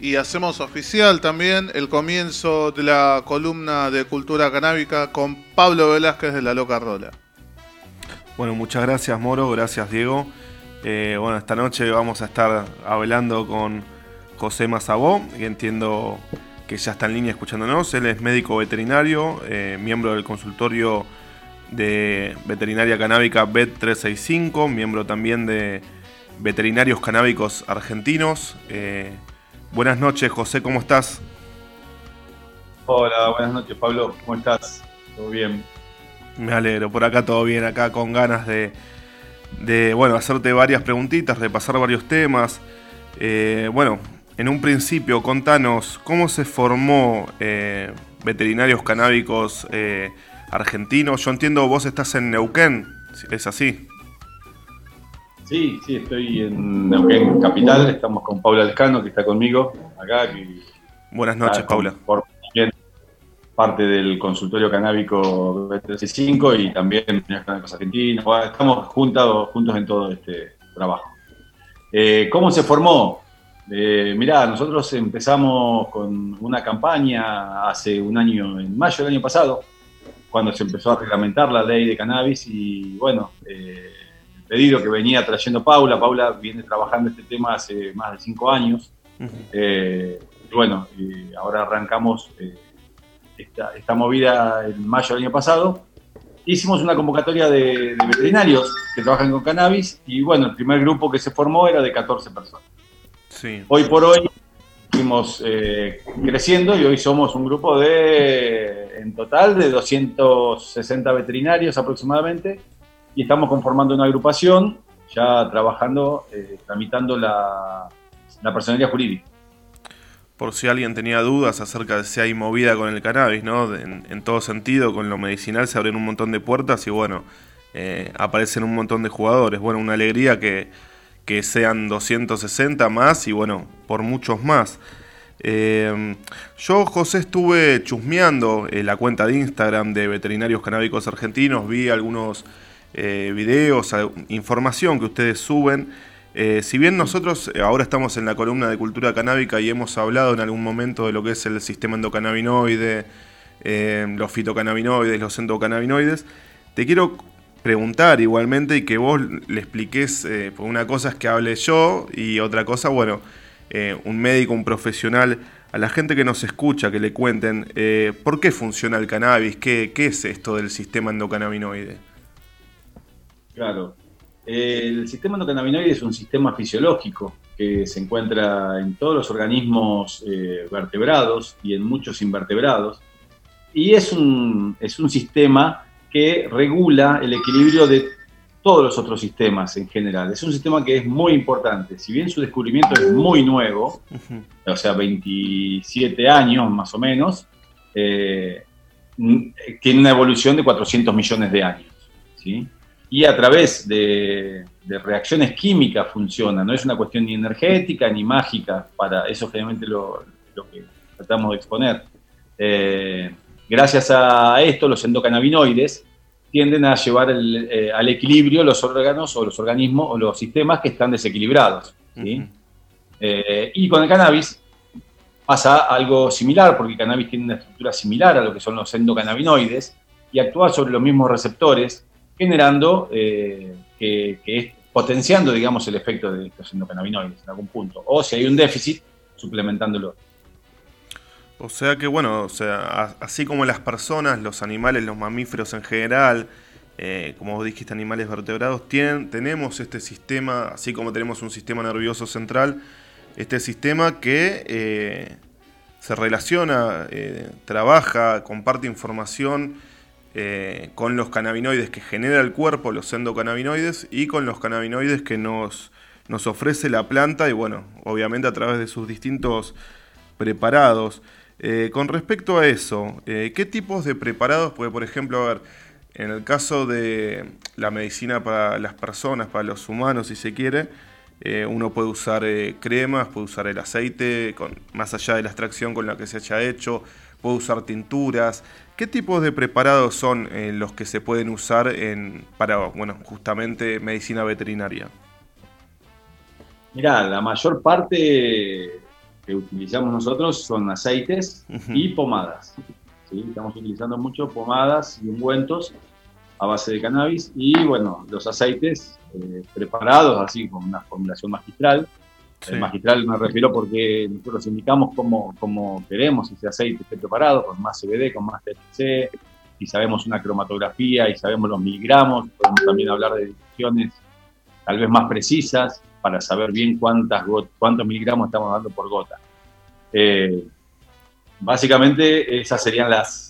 y hacemos oficial también el comienzo de la columna de Cultura Canábica con Pablo Velázquez de La Loca Rola. Bueno, muchas gracias Moro, gracias Diego. Bueno, esta noche vamos a estar hablando con José Mazabó, que entiendo que ya está en línea escuchándonos. Él es médico veterinario, miembro del consultorio de Veterinaria Canábica VET365, miembro también de Veterinarios Cannábicos Argentinos. Buenas noches, José, ¿cómo estás? Hola, buenas noches, Pablo, ¿cómo estás? ¿Todo bien? Me alegro, por acá todo bien, acá con ganas de hacerte varias preguntitas, repasar varios temas. En un principio, contanos, ¿cómo se formó Veterinarios Canábicos Argentinos? Yo entiendo, vos estás en Neuquén, ¿es así? Sí, estoy en Neuquén Capital, estamos con Paula Alcano, que está conmigo acá. Que buenas noches, Paula. Por parte del consultorio canábico B3C5 y también Veterinarios Cannábicos Argentinos. Estamos juntos en todo este trabajo. ¿Cómo se formó? Mirá, nosotros empezamos con una campaña hace un año, en mayo del año pasado, cuando se empezó a reglamentar la ley de cannabis y el pedido que venía trayendo Paula viene trabajando este tema hace más de 5 años. Uh-huh. Ahora arrancamos esta movida en mayo del año pasado. Hicimos una convocatoria de veterinarios que trabajan con cannabis y el primer grupo que se formó era de 14 personas. Sí. Hoy por hoy fuimos creciendo y hoy somos un grupo en total de 260 veterinarios aproximadamente y estamos conformando una agrupación ya trabajando, tramitando la personería jurídica. Por si alguien tenía dudas acerca de si hay movida con el cannabis, ¿no? En todo sentido, con lo medicinal se abren un montón de puertas y aparecen un montón de jugadores. Una alegría que sean 260 más y por muchos más. Yo, José, estuve chusmeando la cuenta de Instagram de Veterinarios Cannábicos Argentinos, vi algunos videos, información que ustedes suben. Si bien nosotros ahora estamos en la columna de Cultura Canábica y hemos hablado en algún momento de lo que es el sistema endocannabinoide, los fitocannabinoides, los endocannabinoides, te quiero preguntar igualmente y que vos le expliques, una cosa es que hable yo y otra cosa, un médico, un profesional, a la gente que nos escucha, que le cuenten por qué funciona el cannabis, qué es esto del sistema endocannabinoide. Claro, el sistema endocannabinoide es un sistema fisiológico que se encuentra en todos los organismos vertebrados y en muchos invertebrados y es un sistema que regula el equilibrio de todos los otros sistemas en general. Es un sistema que es muy importante. Si bien su descubrimiento es muy nuevo, uh-huh. O sea, 27 años más o menos, tiene una evolución de 400 millones de años, ¿sí? Y a través de reacciones químicas funciona. No es una cuestión ni energética ni mágica. Para eso generalmente lo que tratamos de exponer. Gracias a esto, los endocannabinoides tienden a llevar al equilibrio los órganos o los organismos o los sistemas que están desequilibrados, ¿sí? Uh-huh. Y con el cannabis pasa algo similar, porque el cannabis tiene una estructura similar a lo que son los endocannabinoides y actúa sobre los mismos receptores, generando, que es potenciando, digamos, el efecto de estos endocannabinoides en algún punto. O si hay un déficit, suplementándolo. O sea que así como las personas, los animales, los mamíferos en general, como vos dijiste, animales vertebrados, tenemos este sistema, así como tenemos un sistema nervioso central, este sistema que se relaciona, trabaja, comparte información con los cannabinoides que genera el cuerpo, los endocannabinoides, y con los cannabinoides que nos ofrece la planta y obviamente a través de sus distintos preparados. Con respecto a eso, ¿qué tipos de preparados? Porque, por ejemplo, en el caso de la medicina para las personas, para los humanos, si se quiere, uno puede usar cremas, puede usar el aceite, más allá de la extracción con la que se haya hecho, puede usar tinturas. ¿Qué tipos de preparados son los que se pueden usar para justamente medicina veterinaria? Mirá, la mayor parte que utilizamos nosotros son aceites y pomadas. ¿Sí? Estamos utilizando mucho pomadas y ungüentos a base de cannabis y, bueno, los aceites preparados así con una formulación magistral. Sí. Magistral me refiero porque nosotros indicamos cómo queremos ese aceite esté preparado, con más CBD, con más THC, y sabemos una cromatografía y sabemos los miligramos. Podemos también hablar de diluciones tal vez más precisas para saber bien cuántos miligramos estamos dando por gota. Básicamente esas serían las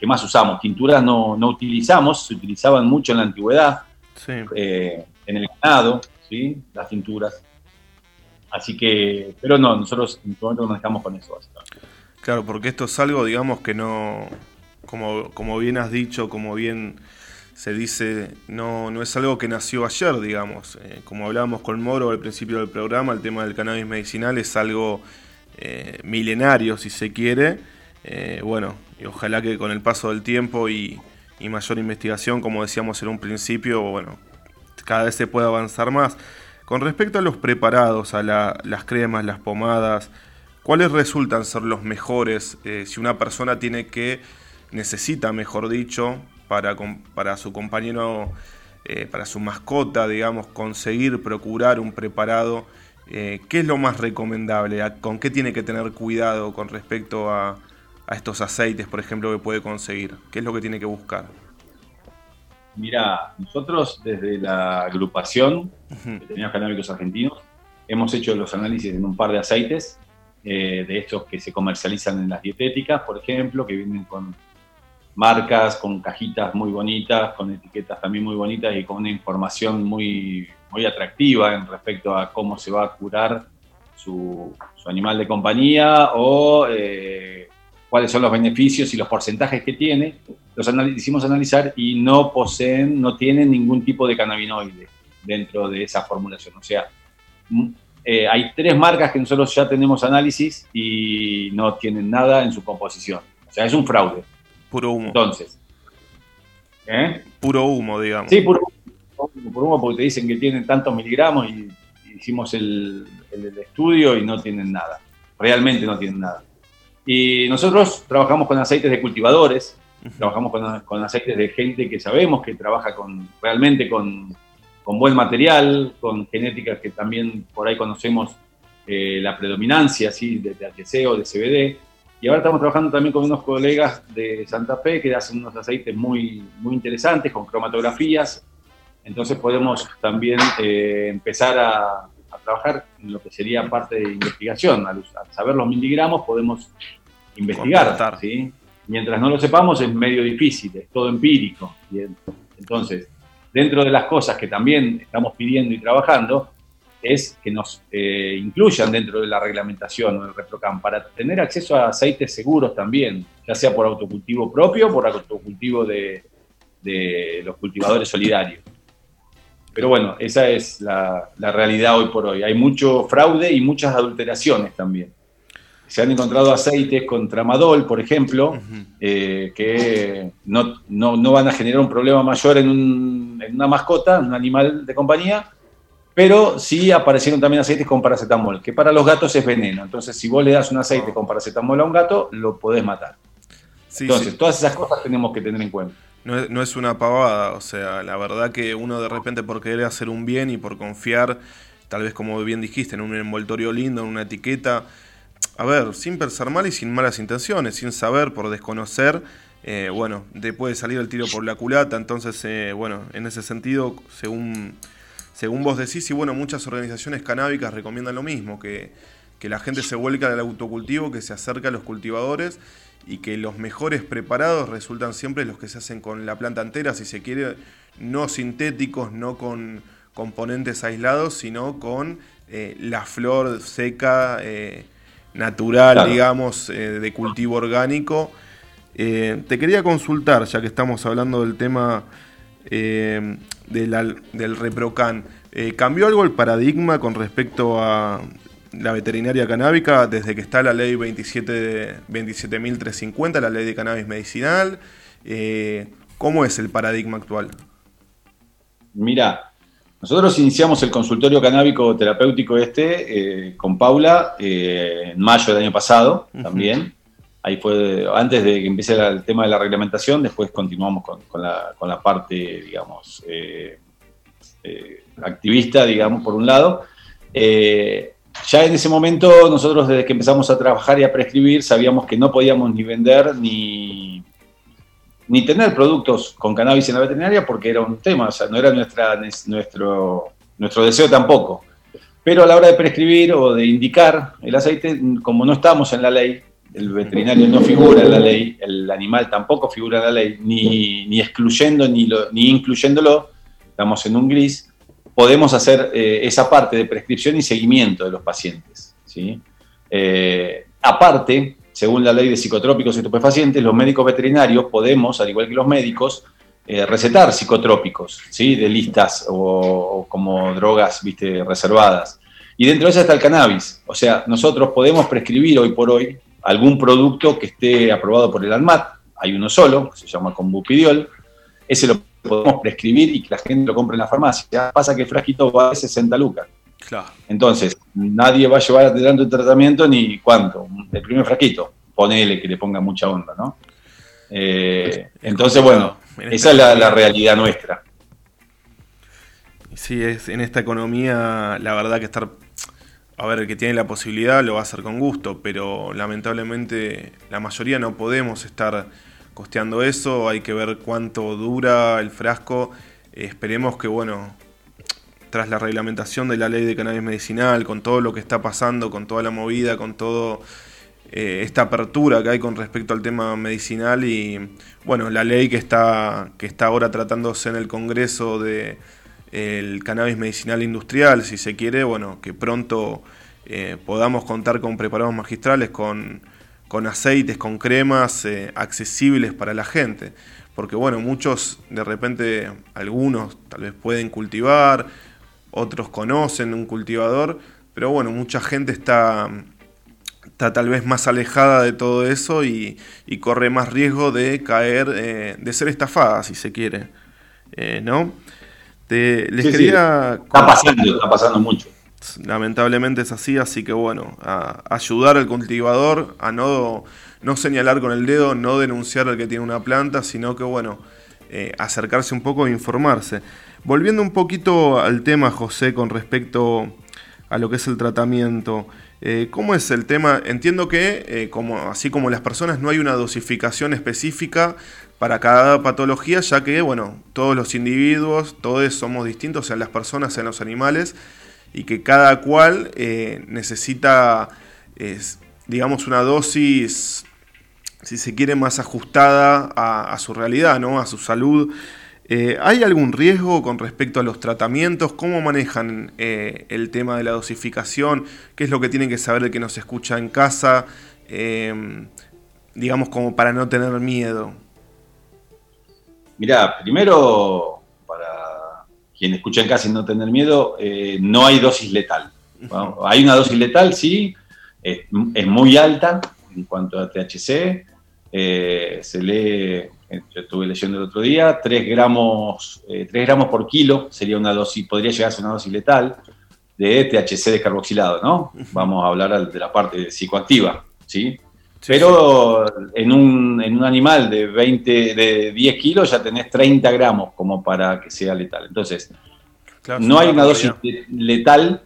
que más usamos. Tinturas no utilizamos, se utilizaban mucho en la antigüedad, sí, en el ganado, ¿sí? Las tinturas. Así que, pero no, nosotros en este momento nos dejamos con eso. Claro, porque esto es algo, digamos, que no, como bien has dicho, como bien se dice, no es algo que nació ayer, digamos. Como hablábamos con Moro al principio del programa, el tema del cannabis medicinal es algo milenario, si se quiere. Bueno, y ojalá que con el paso del tiempo y mayor investigación, como decíamos en un principio, bueno, cada vez se puede avanzar más. Con respecto a los preparados, a las cremas, las pomadas, ¿cuáles resultan ser los mejores si una persona necesita, mejor dicho, para su compañero, para su mascota, digamos, conseguir, procurar un preparado? ¿Qué es lo más recomendable? ¿Con qué tiene que tener cuidado con respecto a estos aceites, por ejemplo, que puede conseguir? ¿Qué es lo que tiene que buscar? Mira, nosotros desde la agrupación Veterinarios Cannábicos Argentinos hemos hecho los análisis en un par de aceites, de estos que se comercializan en las dietéticas, por ejemplo, que vienen con marcas, con cajitas muy bonitas, con etiquetas también muy bonitas y con una información muy, muy atractiva en respecto a cómo se va a curar su animal de compañía o cuáles son los beneficios y los porcentajes que tiene. Los hicimos analizar y no tienen ningún tipo de cannabinoide dentro de esa formulación. O sea, hay tres marcas que nosotros ya tenemos análisis y no tienen nada en su composición. O sea, es un fraude. Puro humo. Entonces. Puro humo, digamos. Sí, puro humo porque te dicen que tienen tantos miligramos y hicimos el estudio y no tienen nada. Realmente no tienen nada. Y nosotros trabajamos con aceites de cultivadores, trabajamos con aceites de gente que sabemos que trabaja realmente con buen material, con genéticas que también por ahí conocemos la predominancia, ¿sí? De THC o de CBD. Y ahora estamos trabajando también con unos colegas de Santa Fe que hacen unos aceites muy, muy interesantes, con cromatografías. Entonces podemos también empezar a trabajar en lo que sería parte de investigación. Al saber los miligramos podemos investigar, ¿sí? Mientras no lo sepamos es medio difícil, es todo empírico. ¿Bien? Entonces, dentro de las cosas que también estamos pidiendo y trabajando es que nos incluyan dentro de la reglamentación o del Reprocann para tener acceso a aceites seguros también, ya sea por autocultivo propio, por autocultivo de los cultivadores solidarios. Pero bueno, esa es la realidad hoy por hoy. Hay mucho fraude y muchas adulteraciones también. Se han encontrado aceites con tramadol, por ejemplo, que no van a generar un problema mayor en una mascota, en un animal de compañía, pero sí aparecieron también aceites con paracetamol, que para los gatos es veneno. Entonces, si vos le das un aceite con paracetamol a un gato, lo podés matar. Sí, entonces, todas esas cosas tenemos que tener en cuenta. No es una pavada, o sea, la verdad que uno de repente por querer hacer un bien y por confiar, tal vez como bien dijiste, en un envoltorio lindo, en una etiqueta, a ver, sin pensar mal y sin malas intenciones, sin saber, por desconocer, bueno, te puede salir el tiro por la culata. Entonces, bueno, en ese sentido, según vos decís, y bueno, muchas organizaciones canábicas recomiendan lo mismo, que la gente se vuelca al autocultivo, que se acerca a los cultivadores, y que los mejores preparados resultan siempre los que se hacen con la planta entera, si se quiere, no sintéticos, no con componentes aislados, sino con la flor seca, natural, claro, digamos, de cultivo orgánico. Te quería consultar, ya que estamos hablando del tema del Reprocann, ¿cambió algo el paradigma con respecto a la veterinaria canábica desde que está la ley 27.350, la ley de cannabis medicinal? ¿Cómo es el paradigma actual? Mira, Nosotros iniciamos el consultorio canábico terapéutico con Paula en mayo del año pasado también. Uh-huh. Ahí fue antes de que empiece el tema de la reglamentación, después continuamos con la parte, digamos, activista, digamos, por un lado. Ya en ese momento nosotros desde que empezamos a trabajar y a prescribir sabíamos que no podíamos ni vender ni tener productos con cannabis en la veterinaria porque era un tema, o sea, no era nuestro deseo tampoco. Pero a la hora de prescribir o de indicar el aceite, como no estamos en la ley, el veterinario no figura en la ley, el animal tampoco figura en la ley, ni excluyendo ni incluyéndolo, estamos en un gris, podemos hacer esa parte de prescripción y seguimiento de los pacientes, ¿sí? Aparte, según la ley de psicotrópicos y estupefacientes, los médicos veterinarios podemos, al igual que los médicos, recetar psicotrópicos, ¿sí? De listas o como drogas, ¿viste?, reservadas. Y dentro de eso está el cannabis. O sea, nosotros podemos prescribir hoy por hoy algún producto que esté aprobado por el ANMAT. Hay uno solo, que se llama convupidiol. Ese lo podemos prescribir y que la gente lo compre en la farmacia. Pasa que el frasquito vale 60 lucas. Claro. Entonces, nadie va a llevar adelante un tratamiento ni cuánto. El primer frasquito, ponele que le ponga mucha onda, ¿no? Entonces, bueno, esa es la realidad nuestra. Sí, es en esta economía, la verdad que estar... A ver, el que tiene la posibilidad lo va a hacer con gusto, pero lamentablemente la mayoría no podemos estar costeando eso. Hay que ver cuánto dura el frasco. Esperemos que, bueno... tras la reglamentación de la ley de cannabis medicinal, con todo lo que está pasando, con toda la movida, con toda esta apertura que hay con respecto al tema medicinal y, bueno, la ley que está ahora tratándose en el Congreso de el cannabis medicinal industrial, si se quiere, bueno, que pronto podamos contar con preparados magistrales, con aceites, con cremas accesibles para la gente. Porque, bueno, muchos, de repente, algunos tal vez pueden cultivar, otros conocen un cultivador, pero bueno, mucha gente está tal vez más alejada de todo eso y corre más riesgo de caer, de ser estafada, si se quiere, ¿no? Sí. Está pasando mucho. Lamentablemente es así que bueno, a ayudar al cultivador, a no señalar con el dedo, no denunciar al que tiene una planta, sino que bueno, acercarse un poco e informarse. Volviendo un poquito al tema, José, con respecto a lo que es el tratamiento, ¿cómo es el tema? Entiendo que, así como las personas, no hay una dosificación específica para cada patología, ya que, bueno, todos los individuos, todos somos distintos, sean las personas, sean los animales, y que cada cual necesita, digamos, una dosis, si se quiere, más ajustada a su realidad, ¿no?, a su salud. ¿Hay algún riesgo con respecto a los tratamientos? ¿Cómo manejan el tema de la dosificación? ¿Qué es lo que tienen que saber el que nos escucha en casa? Digamos, como para no tener miedo. Mirá, primero, para quien escucha en casa y no tener miedo, no hay dosis letal. Bueno, hay una dosis letal, sí, es muy alta en cuanto a THC, se lee... Yo estuve leyendo el otro día, 3 gramos por kilo sería una dosis, podría llegar a ser una dosis letal de THC descarboxilado, ¿no? Vamos a hablar de la parte psicoactiva, ¿sí? Pero en un animal de 10 kilos ya tenés 30 gramos como para que sea letal. Entonces, claro, no hay una dosis letal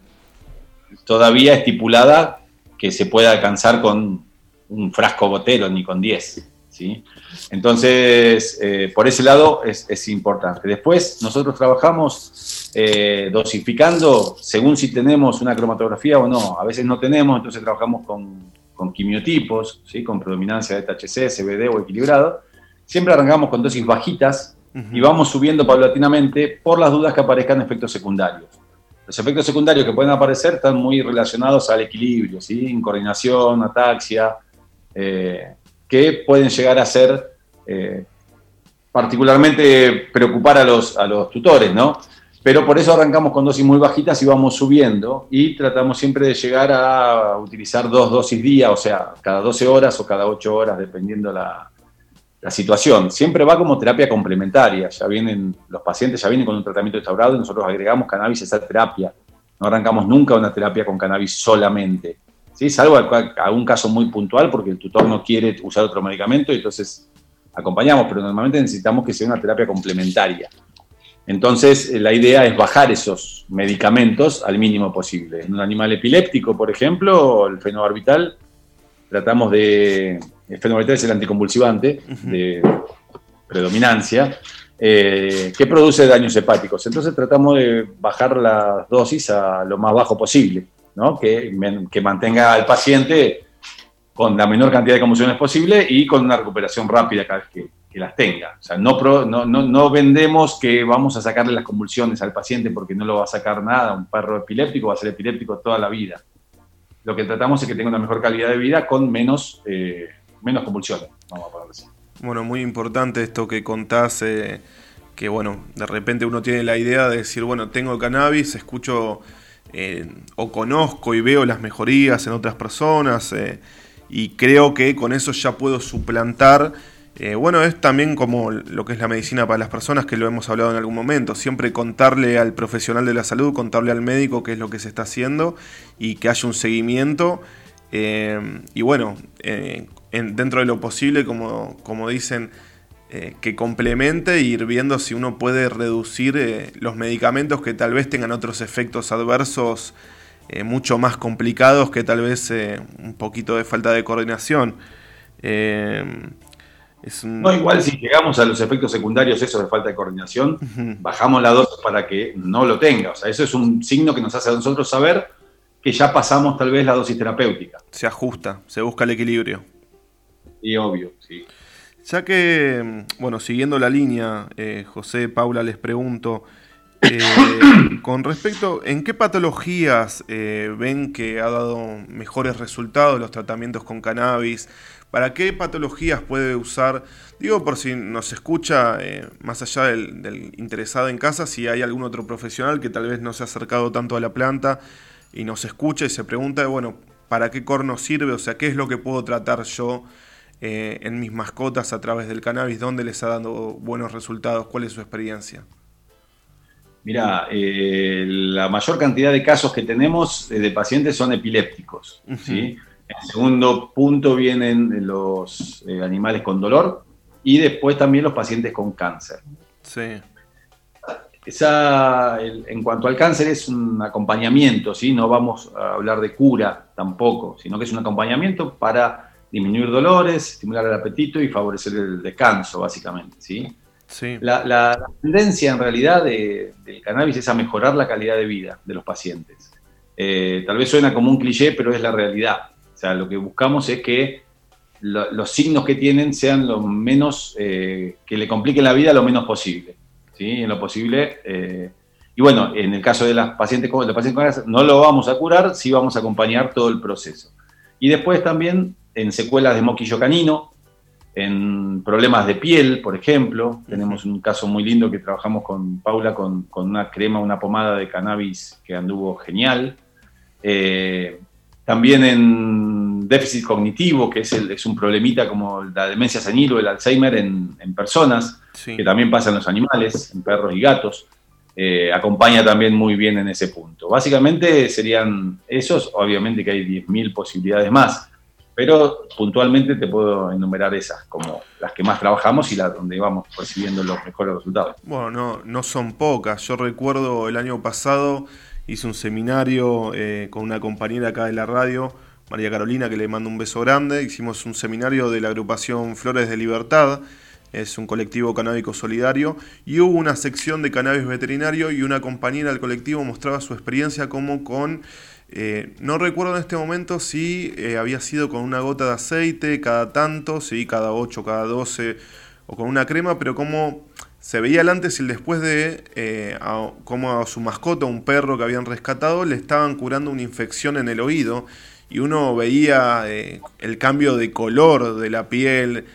todavía estipulada que se pueda alcanzar con un frasco botero ni con 10. ¿Sí? Entonces, por ese lado es importante. Después, nosotros trabajamos dosificando según si tenemos una cromatografía o no. A veces no tenemos, entonces trabajamos con quimiotipos, ¿sí?, con predominancia de THC, CBD o equilibrado. Siempre arrancamos con dosis bajitas y vamos subiendo paulatinamente por las dudas que aparezcan efectos secundarios. Los efectos secundarios que pueden aparecer están muy relacionados al equilibrio, ¿sí?, incoordinación, ataxia... que pueden llegar a ser particularmente preocupar a los tutores, ¿no? Pero por eso arrancamos con dosis muy bajitas y vamos subiendo y tratamos siempre de llegar a utilizar 2 dosis día, o sea, cada 12 horas o cada 8 horas, dependiendo la, la situación. Siempre va como terapia complementaria. Ya vienen los pacientes, ya vienen con un tratamiento instaurado y nosotros agregamos cannabis a esa terapia. No arrancamos nunca una terapia con cannabis solamente, ¿sí? Salvo algún caso muy puntual porque el tutor no quiere usar otro medicamento y entonces acompañamos, pero normalmente necesitamos que sea una terapia complementaria. Entonces, la idea es bajar esos medicamentos al mínimo posible. En un animal epiléptico, por ejemplo, el fenobarbital, tratamos de... El fenobarbital es el anticonvulsivante de predominancia, que produce daños hepáticos. Entonces tratamos de bajar las dosis a lo más bajo posible, ¿no? Que mantenga al paciente con la menor cantidad de convulsiones posible y con una recuperación rápida cada vez que las tenga. O sea, no vendemos que vamos a sacarle las convulsiones al paciente porque no lo va a sacar nada. Un perro epiléptico va a ser epiléptico toda la vida. Lo que tratamos es que tenga una mejor calidad de vida con menos convulsiones, vamos a ponerlo así. Bueno, muy importante esto que contás, que bueno, de repente uno tiene la idea de decir, bueno, tengo cannabis, escucho o conozco y veo las mejorías en otras personas y creo que con eso ya puedo suplantar. Bueno, es también como lo que es la medicina para las personas, que lo hemos hablado en algún momento. Siempre contarle al profesional de la salud, contarle al médico qué es lo que se está haciendo y que haya un seguimiento. Y bueno, dentro de lo posible, como dicen, que complemente e ir viendo si uno puede reducir los medicamentos que tal vez tengan otros efectos adversos mucho más complicados, que tal vez un poquito de falta de coordinación. No, igual si llegamos a los efectos secundarios, eso de falta de coordinación, bajamos la dosis para que no lo tenga. O sea, eso es un signo que nos hace a nosotros saber que ya pasamos tal vez la dosis terapéutica. Se ajusta, se busca el equilibrio. Y obvio, sí. Ya que, bueno, siguiendo la línea, José, Paula, les pregunto, con respecto, ¿en qué patologías ven que ha dado mejores resultados los tratamientos con cannabis? ¿Para qué patologías puede usar? Digo, por si nos escucha, más allá del interesado en casa, si hay algún otro profesional que tal vez no se ha acercado tanto a la planta y nos escucha y se pregunta, bueno, ¿para qué corno sirve? O sea, ¿qué es lo que puedo tratar yo en mis mascotas a través del cannabis? ¿Dónde les ha dado buenos resultados? ¿Cuál es su experiencia? Mirá, la mayor cantidad de casos que tenemos de pacientes son epilépticos, ¿sí? En segundo punto vienen los animales con dolor y después también los pacientes con cáncer. Sí. En cuanto al cáncer es un acompañamiento, ¿sí? No vamos a hablar de cura tampoco, sino que es un acompañamiento para disminuir dolores, estimular el apetito y favorecer el descanso, básicamente, ¿sí? Sí. La tendencia en realidad del cannabis es a mejorar la calidad de vida de los pacientes. Tal vez suena como un cliché, pero es la realidad. O sea, lo que buscamos es que los signos que tienen sean los menos, que le compliquen la vida lo menos posible, ¿sí? En lo posible. Y bueno, en el caso de las pacientes con cáncer, no lo vamos a curar, sí vamos a acompañar todo el proceso. Y después también en secuelas de moquillo canino, en problemas de piel, por ejemplo. Tenemos un caso muy lindo que trabajamos con Paula con una crema, una pomada de cannabis que anduvo genial. También en déficit cognitivo, que es un problemita como la demencia senil o el Alzheimer en personas, sí, que también pasa en los animales, en perros y gatos. Acompaña también muy bien en ese punto. Básicamente serían esos, obviamente que hay 10.000 posibilidades más, pero puntualmente te puedo enumerar esas como las que más trabajamos y las donde vamos recibiendo los mejores resultados. Bueno, no son pocas. Yo recuerdo el año pasado... Hice un seminario con una compañera acá de la radio, María Carolina, que le mando un beso grande. Hicimos un seminario de la agrupación Flores de Libertad, es un colectivo canábico solidario, y hubo una sección de cannabis veterinario y una compañera del colectivo mostraba su experiencia como con, no recuerdo en este momento si había sido con una gota de aceite cada tanto, sí, cada 8, cada 12, o con una crema, pero como... Se veía el antes y el después de cómo a su mascota, un perro que habían rescatado, le estaban curando una infección en el oído y uno veía el cambio de color de la piel,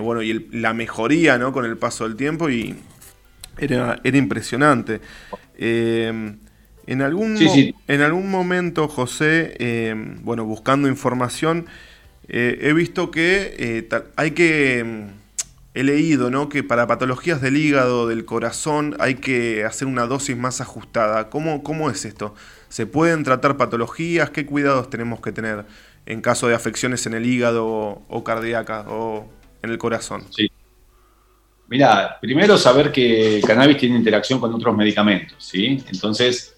bueno, y la mejoría, ¿no? Con el paso del tiempo y era impresionante. En algún momento, José, bueno, buscando información, he visto que hay que He leído, ¿no?, que para patologías del hígado, del corazón, hay que hacer una dosis más ajustada. ¿Cómo es esto? ¿Se pueden tratar patologías? ¿Qué cuidados tenemos que tener en caso de afecciones en el hígado o cardíacas o en el corazón? Sí. Mirá, primero saber que el cannabis tiene interacción con otros medicamentos, ¿sí? Entonces,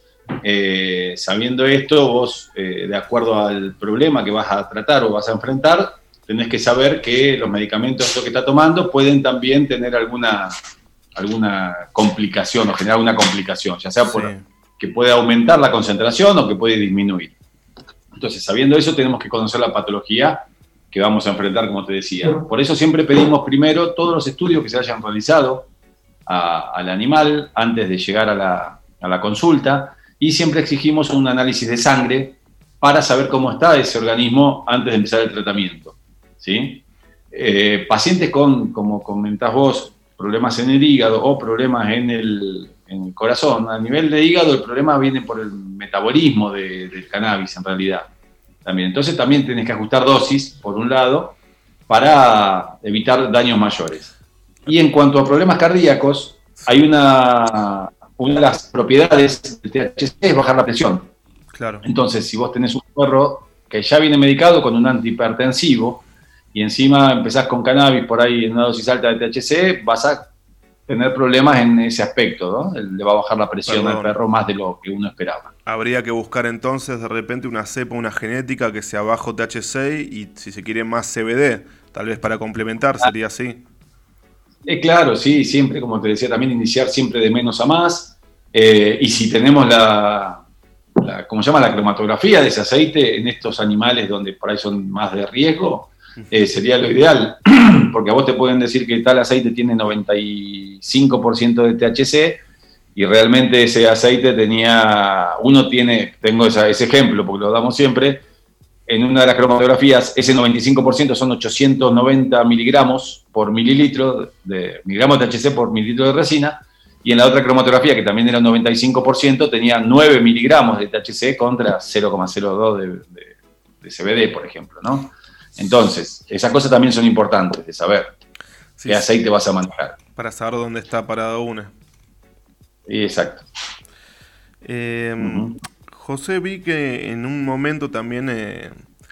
sabiendo esto, vos, de acuerdo al problema que vas a tratar o vas a enfrentar, tenés que saber que los medicamentos que está tomando pueden también tener alguna complicación o generar una complicación, ya sea por, sí, que puede aumentar la concentración o que puede disminuir. Entonces, sabiendo eso, tenemos que conocer la patología que vamos a enfrentar, como te decía. Por eso siempre pedimos primero todos los estudios que se hayan realizado al animal antes de llegar a la consulta, y siempre exigimos un análisis de sangre para saber cómo está ese organismo antes de empezar el tratamiento, ¿sí? Pacientes como comentás vos, problemas en el hígado o problemas en el corazón. A nivel de hígado, el problema viene por el metabolismo del cannabis, en realidad. También. Entonces también tenés que ajustar dosis, por un lado, para evitar daños mayores. Y en cuanto a problemas cardíacos, hay una de las propiedades del THC es bajar la presión. Claro. Entonces, si vos tenés un perro que ya viene medicado con un antihipertensivo y encima empezás con cannabis por ahí en una dosis alta de THC, vas a tener problemas en ese aspecto, ¿no? Le va a bajar la presión al perro más de lo que uno esperaba. Habría que buscar entonces de repente una cepa, una genética que sea bajo THC y, si se quiere, más CBD, tal vez para complementar, sería así. Claro, sí, siempre, como te decía, también iniciar siempre de menos a más. Y si tenemos la ¿cómo se llama?, la cromatografía de ese aceite en estos animales donde por ahí son más de riesgo, sería lo ideal, porque a vos te pueden decir que tal aceite tiene 95% de THC y realmente ese aceite tengo ese ejemplo porque lo damos siempre, en una de las cromatografías ese 95% son 890 miligramos de THC por mililitro de resina, y en la otra cromatografía que también era un 95% tenía 9 miligramos de THC contra 0,02 de CBD, por ejemplo, ¿no? Entonces, esas cosas también son importantes de saber, sí, qué aceite vas a manejar. Para saber dónde está parado uno. Exacto. José, vi que en un momento también,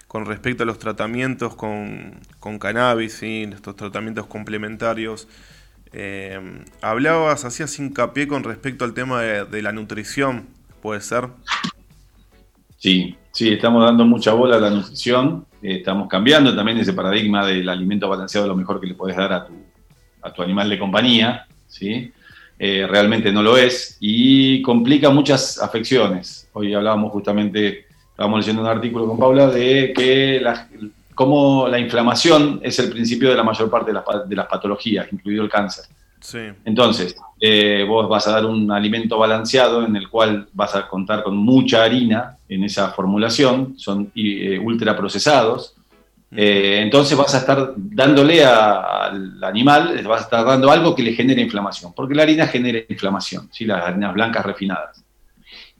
con respecto a los tratamientos con cannabis y estos tratamientos complementarios, hacías hincapié con respecto al tema de la nutrición, ¿puede ser? Sí, estamos dando mucha bola a la nutrición. Estamos cambiando también ese paradigma del alimento balanceado, lo mejor que le podés dar a tu animal de compañía, ¿sí? Realmente no lo es y complica muchas afecciones. Hoy estábamos leyendo un artículo con Paula de que cómo la inflamación es el principio de la mayor parte de las patologías, incluido el cáncer. Sí. Entonces, vos vas a dar un alimento balanceado en el cual vas a contar con mucha harina en esa formulación, son ultra procesados, entonces vas a estar dándole al animal, vas a estar dando algo que le genere inflamación, porque la harina genera inflamación, ¿sí? Las harinas blancas refinadas.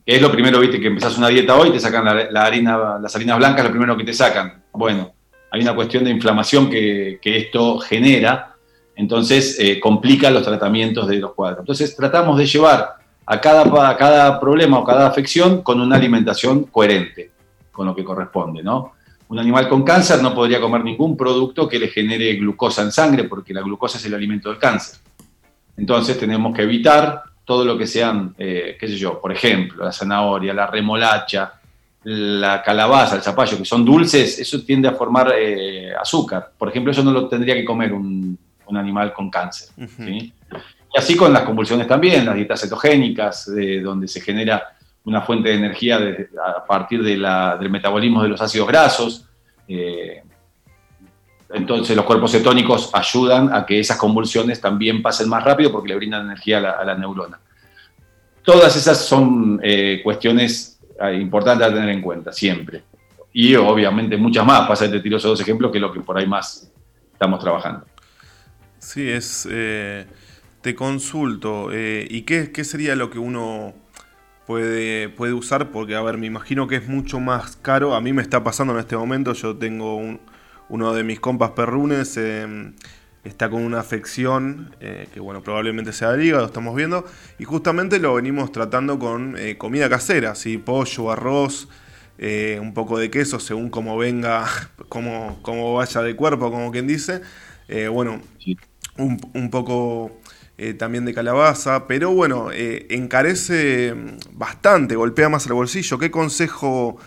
Es lo primero, viste, que empezás una dieta hoy, te sacan las harinas blancas, lo primero que te sacan. Bueno, hay una cuestión de inflamación que esto genera. Entonces, complica los tratamientos de los cuadros. Entonces, tratamos de llevar a cada problema o cada afección con una alimentación coherente, con lo que corresponde, ¿no? Un animal con cáncer no podría comer ningún producto que le genere glucosa en sangre, porque la glucosa es el alimento del cáncer. Entonces, tenemos que evitar todo lo que sean, por ejemplo, la zanahoria, la remolacha, la calabaza, el zapallo, que son dulces, eso tiende a formar azúcar. Por ejemplo, eso no lo tendría que comer un animal con cáncer, ¿sí? Y así con las convulsiones también, las dietas cetogénicas, donde se genera una fuente de energía a partir del metabolismo de los ácidos grasos. Entonces los cuerpos cetónicos ayudan a que esas convulsiones también pasen más rápido porque le brindan energía a la neurona. Todas esas son cuestiones importantes a tener en cuenta siempre. Y obviamente muchas más, te tiro esos dos ejemplos que es lo que por ahí más estamos trabajando. Sí, te consulto, ¿y qué sería lo que uno puede usar? Porque, me imagino que es mucho más caro. A mí me está pasando en este momento, yo tengo uno de mis compas perrunes, está con una afección que bueno, probablemente sea del hígado, estamos viendo, y justamente lo venimos tratando con comida casera, ¿sí? Pollo, arroz, un poco de queso, según como venga, como vaya de cuerpo, como quien dice, bueno, sí. un poco también de calabaza, pero bueno, encarece bastante, golpea más el bolsillo. ¿Qué consejo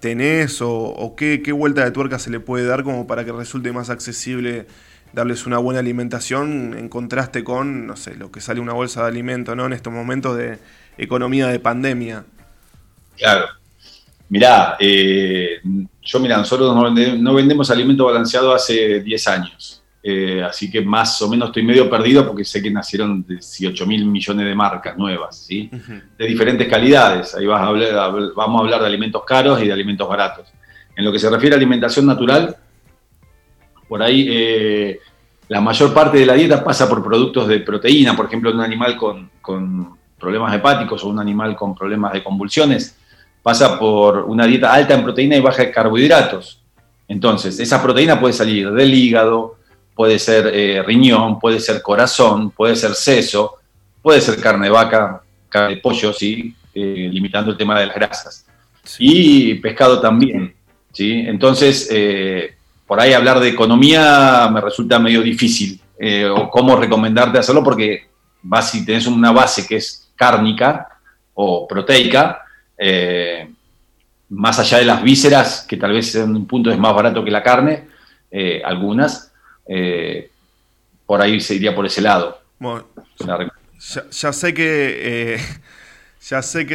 tenés o qué vuelta de tuerca se le puede dar como para que resulte más accesible darles una buena alimentación en contraste con, no sé, lo que sale una bolsa de alimento, ¿no? En estos momentos de economía de pandemia. Claro. Mirá, nosotros no vendemos alimento balanceado hace 10 años. Así que más o menos estoy medio perdido porque sé que nacieron 18.000 millones de marcas nuevas, ¿sí? Uh-huh. De diferentes calidades. Ahí vamos a hablar de alimentos caros y de alimentos baratos. En lo que se refiere a alimentación natural, por ahí la mayor parte de la dieta pasa por productos de proteína. Por ejemplo, un animal con problemas hepáticos o un animal con problemas de convulsiones pasa por una dieta alta en proteína y baja en carbohidratos. Entonces, esa proteína puede salir del hígado, puede ser riñón, puede ser corazón, puede ser seso, puede ser carne de vaca, carne de pollo, ¿sí? Limitando el tema de las grasas. Sí. Y pescado también, ¿sí? Entonces, por ahí hablar de economía me resulta medio difícil, o cómo recomendarte hacerlo, porque si tenés una base que es cárnica o proteica, más allá de las vísceras, que tal vez en un punto es más barato que la carne, algunas, por ahí se iría por ese lado. Bueno, ya sé que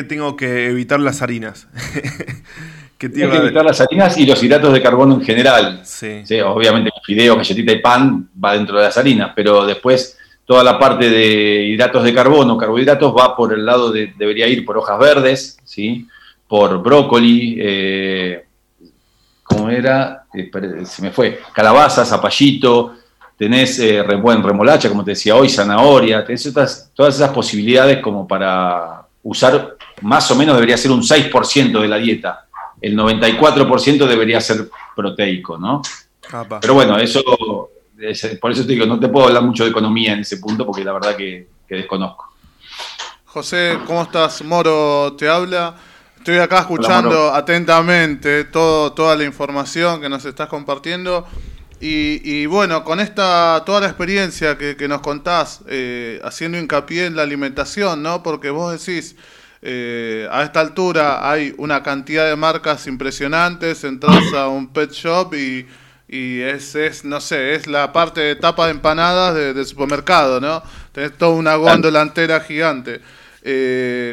tengo que evitar las harinas. Hay que evitar las harinas y los hidratos de carbono en general. Sí. Sí, obviamente fideo, galletita y pan va dentro de las harinas, pero después toda la parte de hidratos de carbono, carbohidratos, va por el lado debería ir por hojas verdes, ¿sí? Por brócoli, calabazas, zapallito, tenés remolacha, como te decía hoy, zanahoria, tenés todas esas posibilidades como para usar. Más o menos debería ser un 6% de la dieta, el 94% debería ser proteico, ¿no? Pero bueno, eso, por eso te digo, no te puedo hablar mucho de economía en ese punto, porque la verdad que desconozco. José, ¿cómo estás? Moro te habla. Estoy acá escuchando atentamente toda la información que nos estás compartiendo y bueno, con toda la experiencia que nos contás, haciendo hincapié en la alimentación, ¿no? Porque vos decís, a esta altura hay una cantidad de marcas impresionantes, entras a un pet shop y es no sé, es la parte de tapa de empanadas del supermercado, ¿no? Tenés toda una góndola entera gigante.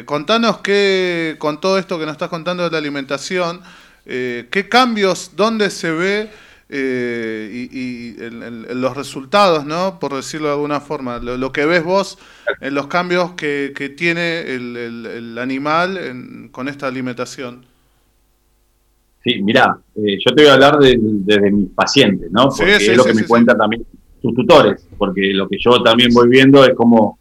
Contanos que con todo esto que nos estás contando de la alimentación, qué cambios, dónde se ve y en los resultados, ¿no? Por decirlo de alguna forma, lo que ves vos en los cambios que tiene el animal con esta alimentación. Sí, mirá, yo te voy a hablar de mis pacientes, ¿no? Porque cuentan también sus tutores, porque lo que yo también voy viendo es cómo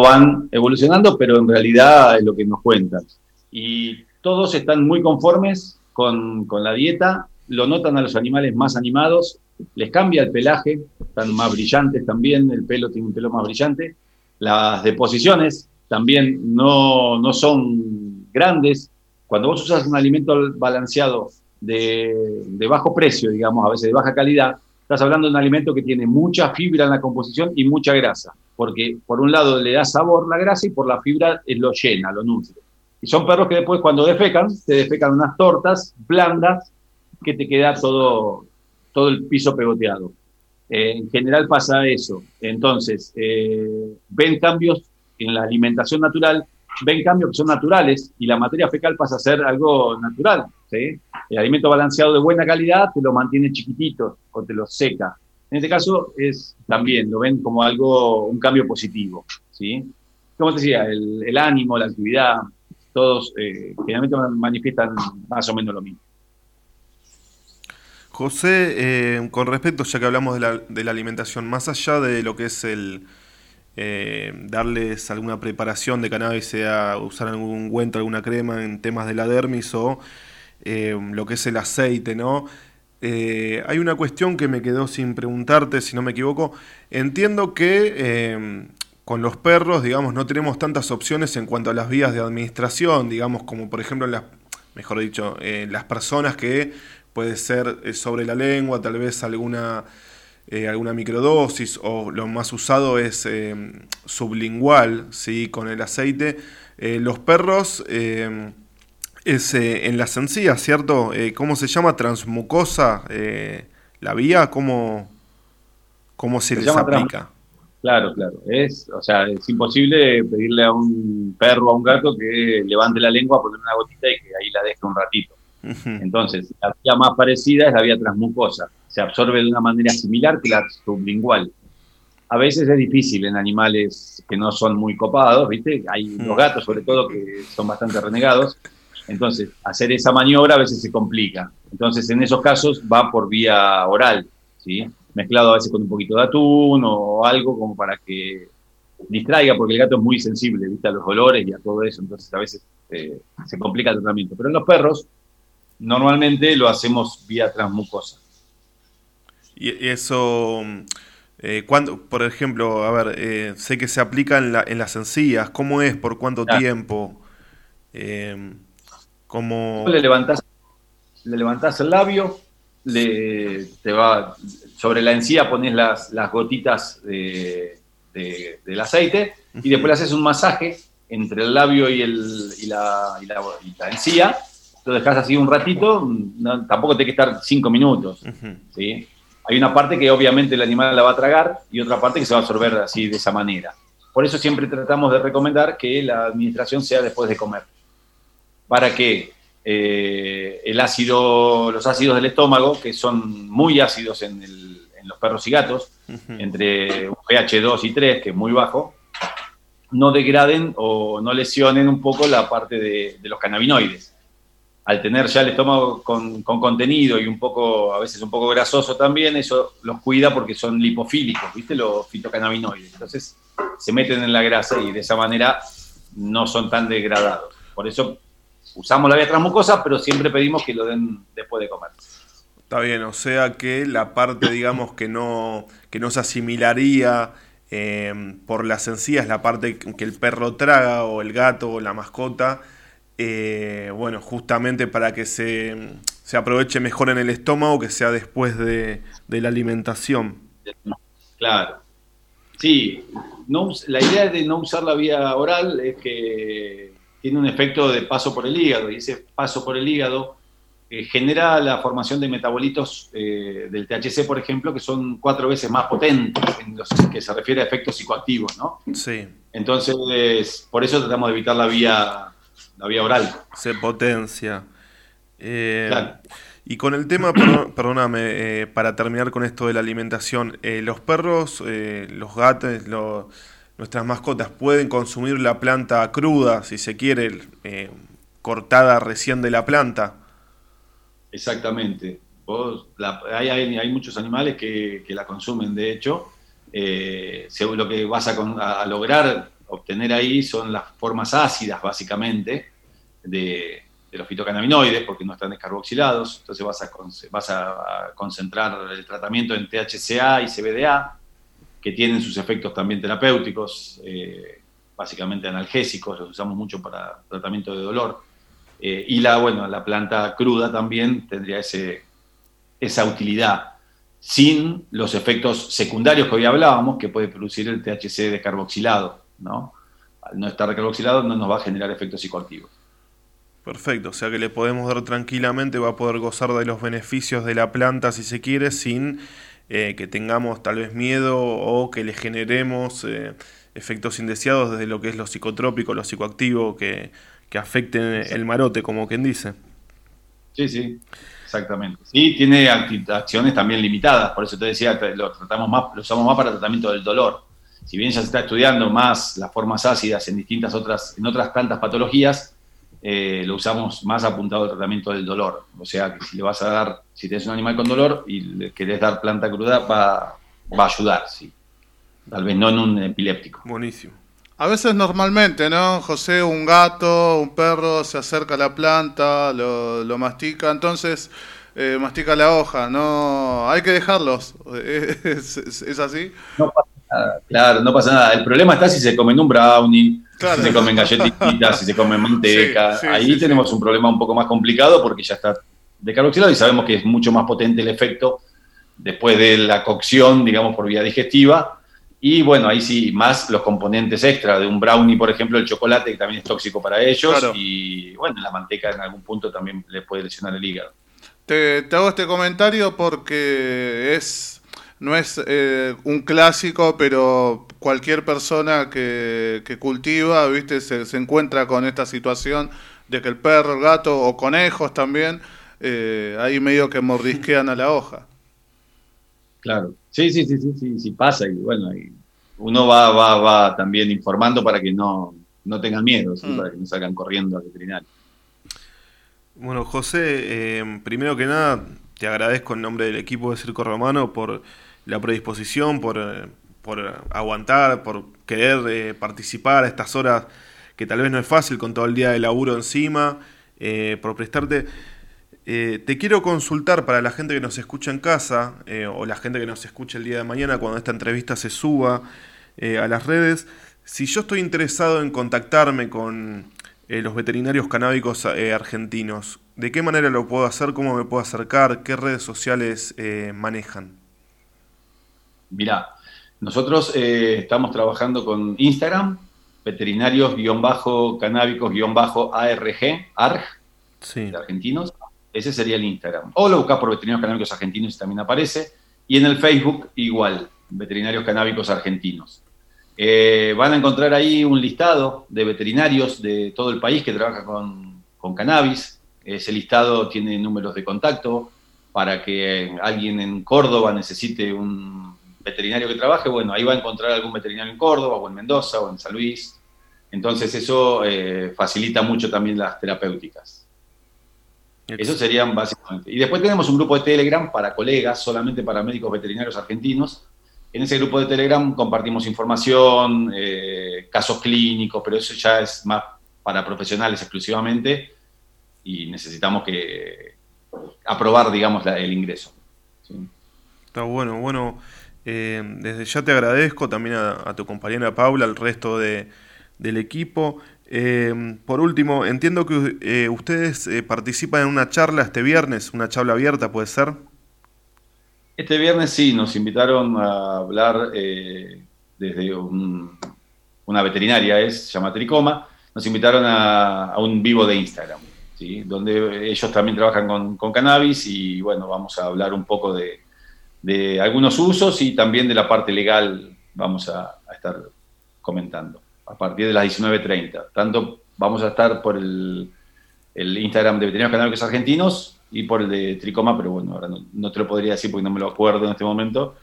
van evolucionando, pero en realidad es lo que nos cuentan. Y todos están muy conformes con la dieta, lo notan a los animales más animados, les cambia el pelaje, están más brillantes también, el pelo tiene un pelo más brillante, las deposiciones también no son grandes. Cuando vos usas un alimento balanceado de bajo precio, digamos, a veces de baja calidad, estás hablando de un alimento que tiene mucha fibra en la composición y mucha grasa, porque por un lado le da sabor la grasa y por la fibra lo llena, lo nutre. Y son perros que después cuando te defecan unas tortas blandas que te queda todo el piso pegoteado. En general pasa eso. Entonces, ven cambios en la alimentación natural, ven cambios que son naturales y la materia fecal pasa a ser algo natural, ¿sí? El alimento balanceado de buena calidad te lo mantiene chiquitito o te lo seca. En este caso también lo ven como un cambio positivo, ¿sí? Como te decía, el ánimo, la actividad, todos generalmente manifiestan más o menos lo mismo. José, con respecto, ya que hablamos de la alimentación, más allá de lo que es darles alguna preparación de cannabis, sea usar algún ungüento, alguna crema en temas de la dermis o lo que es el aceite, ¿no? Hay una cuestión que me quedó sin preguntarte, si no me equivoco. Entiendo que con los perros, digamos, no tenemos tantas opciones en cuanto a las vías de administración, digamos, como por ejemplo, las personas, que puede ser sobre la lengua, tal vez alguna microdosis, o lo más usado es sublingual, ¿sí?, con el aceite. Los perros es en las encías, ¿cierto? ¿Cómo se llama? Transmucosa, la vía, ¿cómo se les aplica? Claro. Es imposible pedirle a un perro o a un gato que levante la lengua, poner una gotita y que ahí la deje un ratito. Entonces, la vía más parecida es la vía transmucosa. Se absorbe de una manera similar que la sublingual. A veces es difícil en animales que no son muy copados, ¿viste? Hay los gatos, sobre todo, que son bastante renegados. Entonces, hacer esa maniobra a veces se complica. Entonces, en esos casos va por vía oral, ¿sí?, mezclado a veces con un poquito de atún o algo como para que distraiga, porque el gato es muy sensible, ¿viste?, a los olores y a todo eso. Entonces, a veces se complica el tratamiento. Pero en los perros, normalmente lo hacemos vía transmucosa. Y eso, cuando, por ejemplo, sé que se aplica en las encías. ¿Cómo es? ¿Por cuánto tiempo? ¿Cómo? Le levantás el labio, te va sobre la encía, pones las gotitas del aceite y después le haces un masaje entre el labio y la encía. Lo dejás así un ratito, no, tampoco tiene que estar 5 minutos, ¿sí? Hay una parte que obviamente el animal la va a tragar y otra parte que se va a absorber así, de esa manera. Por eso siempre tratamos de recomendar que la administración sea después de comer, para que los ácidos del estómago, que son muy ácidos en los perros y gatos, entre un pH 2 y 3, que es muy bajo, no degraden o no lesionen un poco la parte de los cannabinoides. Al tener ya el estómago con contenido y a veces un poco grasoso también, eso los cuida porque son lipofílicos, ¿viste?, los fitocannabinoides. Entonces se meten en la grasa y de esa manera no son tan degradados. Por eso usamos la vía transmucosa, pero siempre pedimos que lo den después de comer. Está bien, o sea que la parte, digamos, que no se asimilaría por las encías, la parte que el perro traga o el gato o la mascota, justamente para que se aproveche mejor en el estómago, que sea después de la alimentación. Claro. Sí, la idea de no usar la vía oral es que tiene un efecto de paso por el hígado, y ese paso por el hígado genera la formación de metabolitos del THC, por ejemplo, que son 4 veces más potentes en los que se refiere a efectos psicoactivos, ¿no? Sí. Entonces, por eso tratamos de evitar la vía oral. Se potencia. Claro. Y con el tema, perdóname, para terminar con esto de la alimentación, los perros, los gatos, nuestras mascotas, ¿pueden consumir la planta cruda, si se quiere, cortada recién de la planta? Exactamente. Hay muchos animales que la consumen, de hecho. Según lo que vas a lograr obtener ahí son las formas ácidas, básicamente, de los fitocannabinoides, porque no están descarboxilados. Entonces vas a concentrar el tratamiento en THCA y CBDA, que tienen sus efectos también terapéuticos, básicamente analgésicos, los usamos mucho para tratamiento de dolor. Y la planta cruda también tendría esa utilidad, sin los efectos secundarios que hoy hablábamos, que puede producir el THC descarboxilado, ¿no? Al no estar carboxilado no nos va a generar efectos psicoactivos. Perfecto, o sea que le podemos dar tranquilamente, va a poder gozar de los beneficios de la planta, si se quiere, sin que tengamos tal vez miedo o que le generemos efectos indeseados desde lo que es lo psicotrópico, lo psicoactivo, que afecten el marote, como quien dice. Sí, exactamente. Y tiene acciones también limitadas, por eso te decía, lo usamos más para tratamiento del dolor. Si bien ya se está estudiando más las formas ácidas en otras tantas patologías, lo usamos más apuntado al tratamiento del dolor. O sea, que si tenés un animal con dolor y le querés dar planta cruda, va a ayudar, sí. Tal vez no en un epiléptico. Buenísimo. A veces normalmente, ¿no, José? Un gato, un perro se acerca a la planta, lo mastica, entonces mastica la hoja, no, hay que dejarlos, ¿es así? No pasa nada, claro, no pasa nada. El problema está si se comen un brownie, claro, si se comen galletitas, si se comen manteca, ahí tenemos un problema un poco más complicado porque ya está decarboxilado y sabemos que es mucho más potente el efecto después de la cocción, digamos, por vía digestiva. Y bueno, ahí sí, más los componentes extra de un brownie, por ejemplo, el chocolate, que también es tóxico para ellos. Claro. Y bueno, la manteca en algún punto también les puede lesionar el hígado. Te hago este comentario porque no es un clásico, pero cualquier persona que cultiva, viste, se encuentra con esta situación de que el perro, el gato o conejos también, ahí medio que mordisquean a la hoja. Claro, sí, pasa, y bueno, y uno va también informando para que no tengan miedo, ¿sí? Para que no salgan corriendo al veterinario. Bueno, José, primero que nada, te agradezco en nombre del equipo de Circo Romano por la predisposición, por aguantar, por querer participar a estas horas que tal vez no es fácil con todo el día de laburo encima, por prestarte... te quiero consultar para la gente que nos escucha en casa o la gente que nos escucha el día de mañana cuando esta entrevista se suba a las redes. Si yo estoy interesado en contactarme con los veterinarios canábicos argentinos, ¿de qué manera lo puedo hacer? ¿Cómo me puedo acercar? ¿Qué redes sociales manejan? Mirá, nosotros estamos trabajando con Instagram, veterinarios-canábicos-arg, sí, de argentinos. Ese sería el Instagram. O lo buscás por Veterinarios Cannábicos Argentinos y también aparece. Y en el Facebook igual, Veterinarios Cannábicos Argentinos. Van a encontrar ahí un listado de veterinarios de todo el país que trabajan con cannabis. Ese listado tiene números de contacto para que alguien en Córdoba necesite un veterinario que trabaje. Bueno, ahí va a encontrar algún veterinario en Córdoba o en Mendoza o en San Luis. Entonces eso facilita mucho también las terapéuticas. Eso serían básicamente. Y después tenemos un grupo de Telegram para colegas, solamente para médicos veterinarios argentinos. En ese grupo de Telegram compartimos información, casos clínicos, pero eso ya es más para profesionales exclusivamente y necesitamos que aprobar, digamos, el ingreso. ¿Sí? Está bueno, desde ya te agradezco también a tu compañera Paula, al resto del equipo. Por último, entiendo que ustedes participan en una charla este viernes, una charla abierta, ¿puede ser? Este viernes sí, nos invitaron a hablar desde una veterinaria, se llama Tricoma, nos invitaron a un vivo de Instagram, ¿sí? Donde ellos también trabajan con cannabis y bueno, vamos a hablar un poco de algunos usos y también de la parte legal vamos a estar comentando. A partir de las 19:30. Tanto vamos a estar por el Instagram de Veterinarios Cannábicos Argentinos y por el de Tricoma, pero bueno, ahora no te lo podría decir porque no me lo acuerdo en este momento,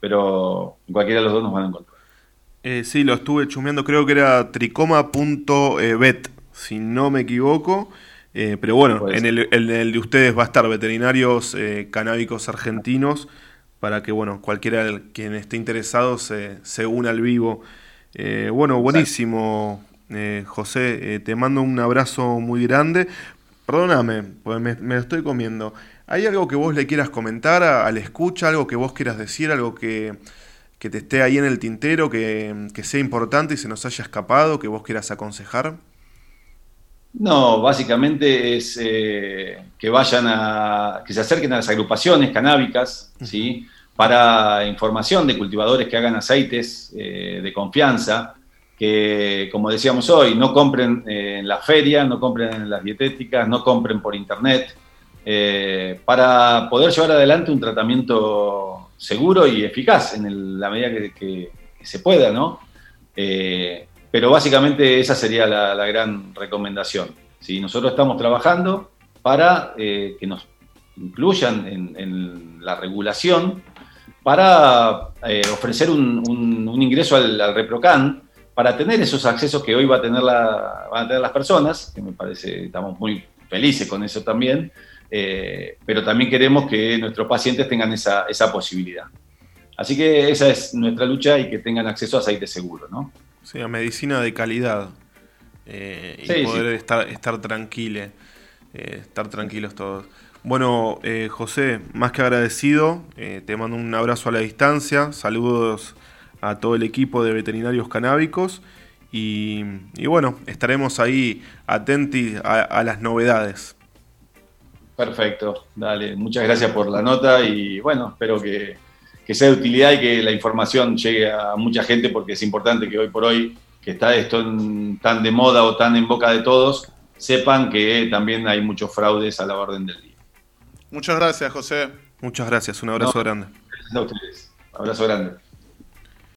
pero cualquiera de los dos nos van a encontrar. Sí, lo estuve chumeando, creo que era tricoma.vet, si no me equivoco, pero bueno, en el de ustedes va a estar Veterinarios Cannábicos Argentinos, para que bueno, cualquiera quien esté interesado se una al vivo. Buenísimo, José, te mando un abrazo muy grande. Perdóname, pues me lo estoy comiendo. ¿Hay algo que vos le quieras comentar al escucha, algo que vos quieras decir, algo que te esté ahí en el tintero, que sea importante y se nos haya escapado, que vos quieras aconsejar? No, básicamente es que se acerquen a las agrupaciones canábicas, ¿sí? Para información de cultivadores que hagan aceites de confianza, que como decíamos hoy, no compren en la feria, no compren en las dietéticas, no compren por internet, para poder llevar adelante un tratamiento seguro y eficaz en la medida que se pueda, ¿no? Pero básicamente esa sería la gran recomendación, ¿sí? Nosotros estamos trabajando para que nos incluyan en la regulación para ofrecer un ingreso al Reprocann para tener esos accesos que hoy van a tener las personas, que me parece estamos muy felices con eso también, pero también queremos que nuestros pacientes tengan esa posibilidad. Así que esa es nuestra lucha y que tengan acceso a aceite seguro, ¿no? Sí, a medicina de calidad y poder estar tranquilos todos. Bueno, José, más que agradecido, te mando un abrazo a la distancia, saludos a todo el equipo de Veterinarios Canábicos y bueno, estaremos ahí atentos a las novedades. Perfecto, dale, muchas gracias por la nota y bueno, espero que sea de utilidad y que la información llegue a mucha gente, porque es importante que hoy por hoy, que está esto tan de moda o tan en boca de todos, sepan que también hay muchos fraudes a la orden del día. Muchas gracias, José. Muchas gracias, un abrazo grande. Gracias a ustedes, un abrazo grande.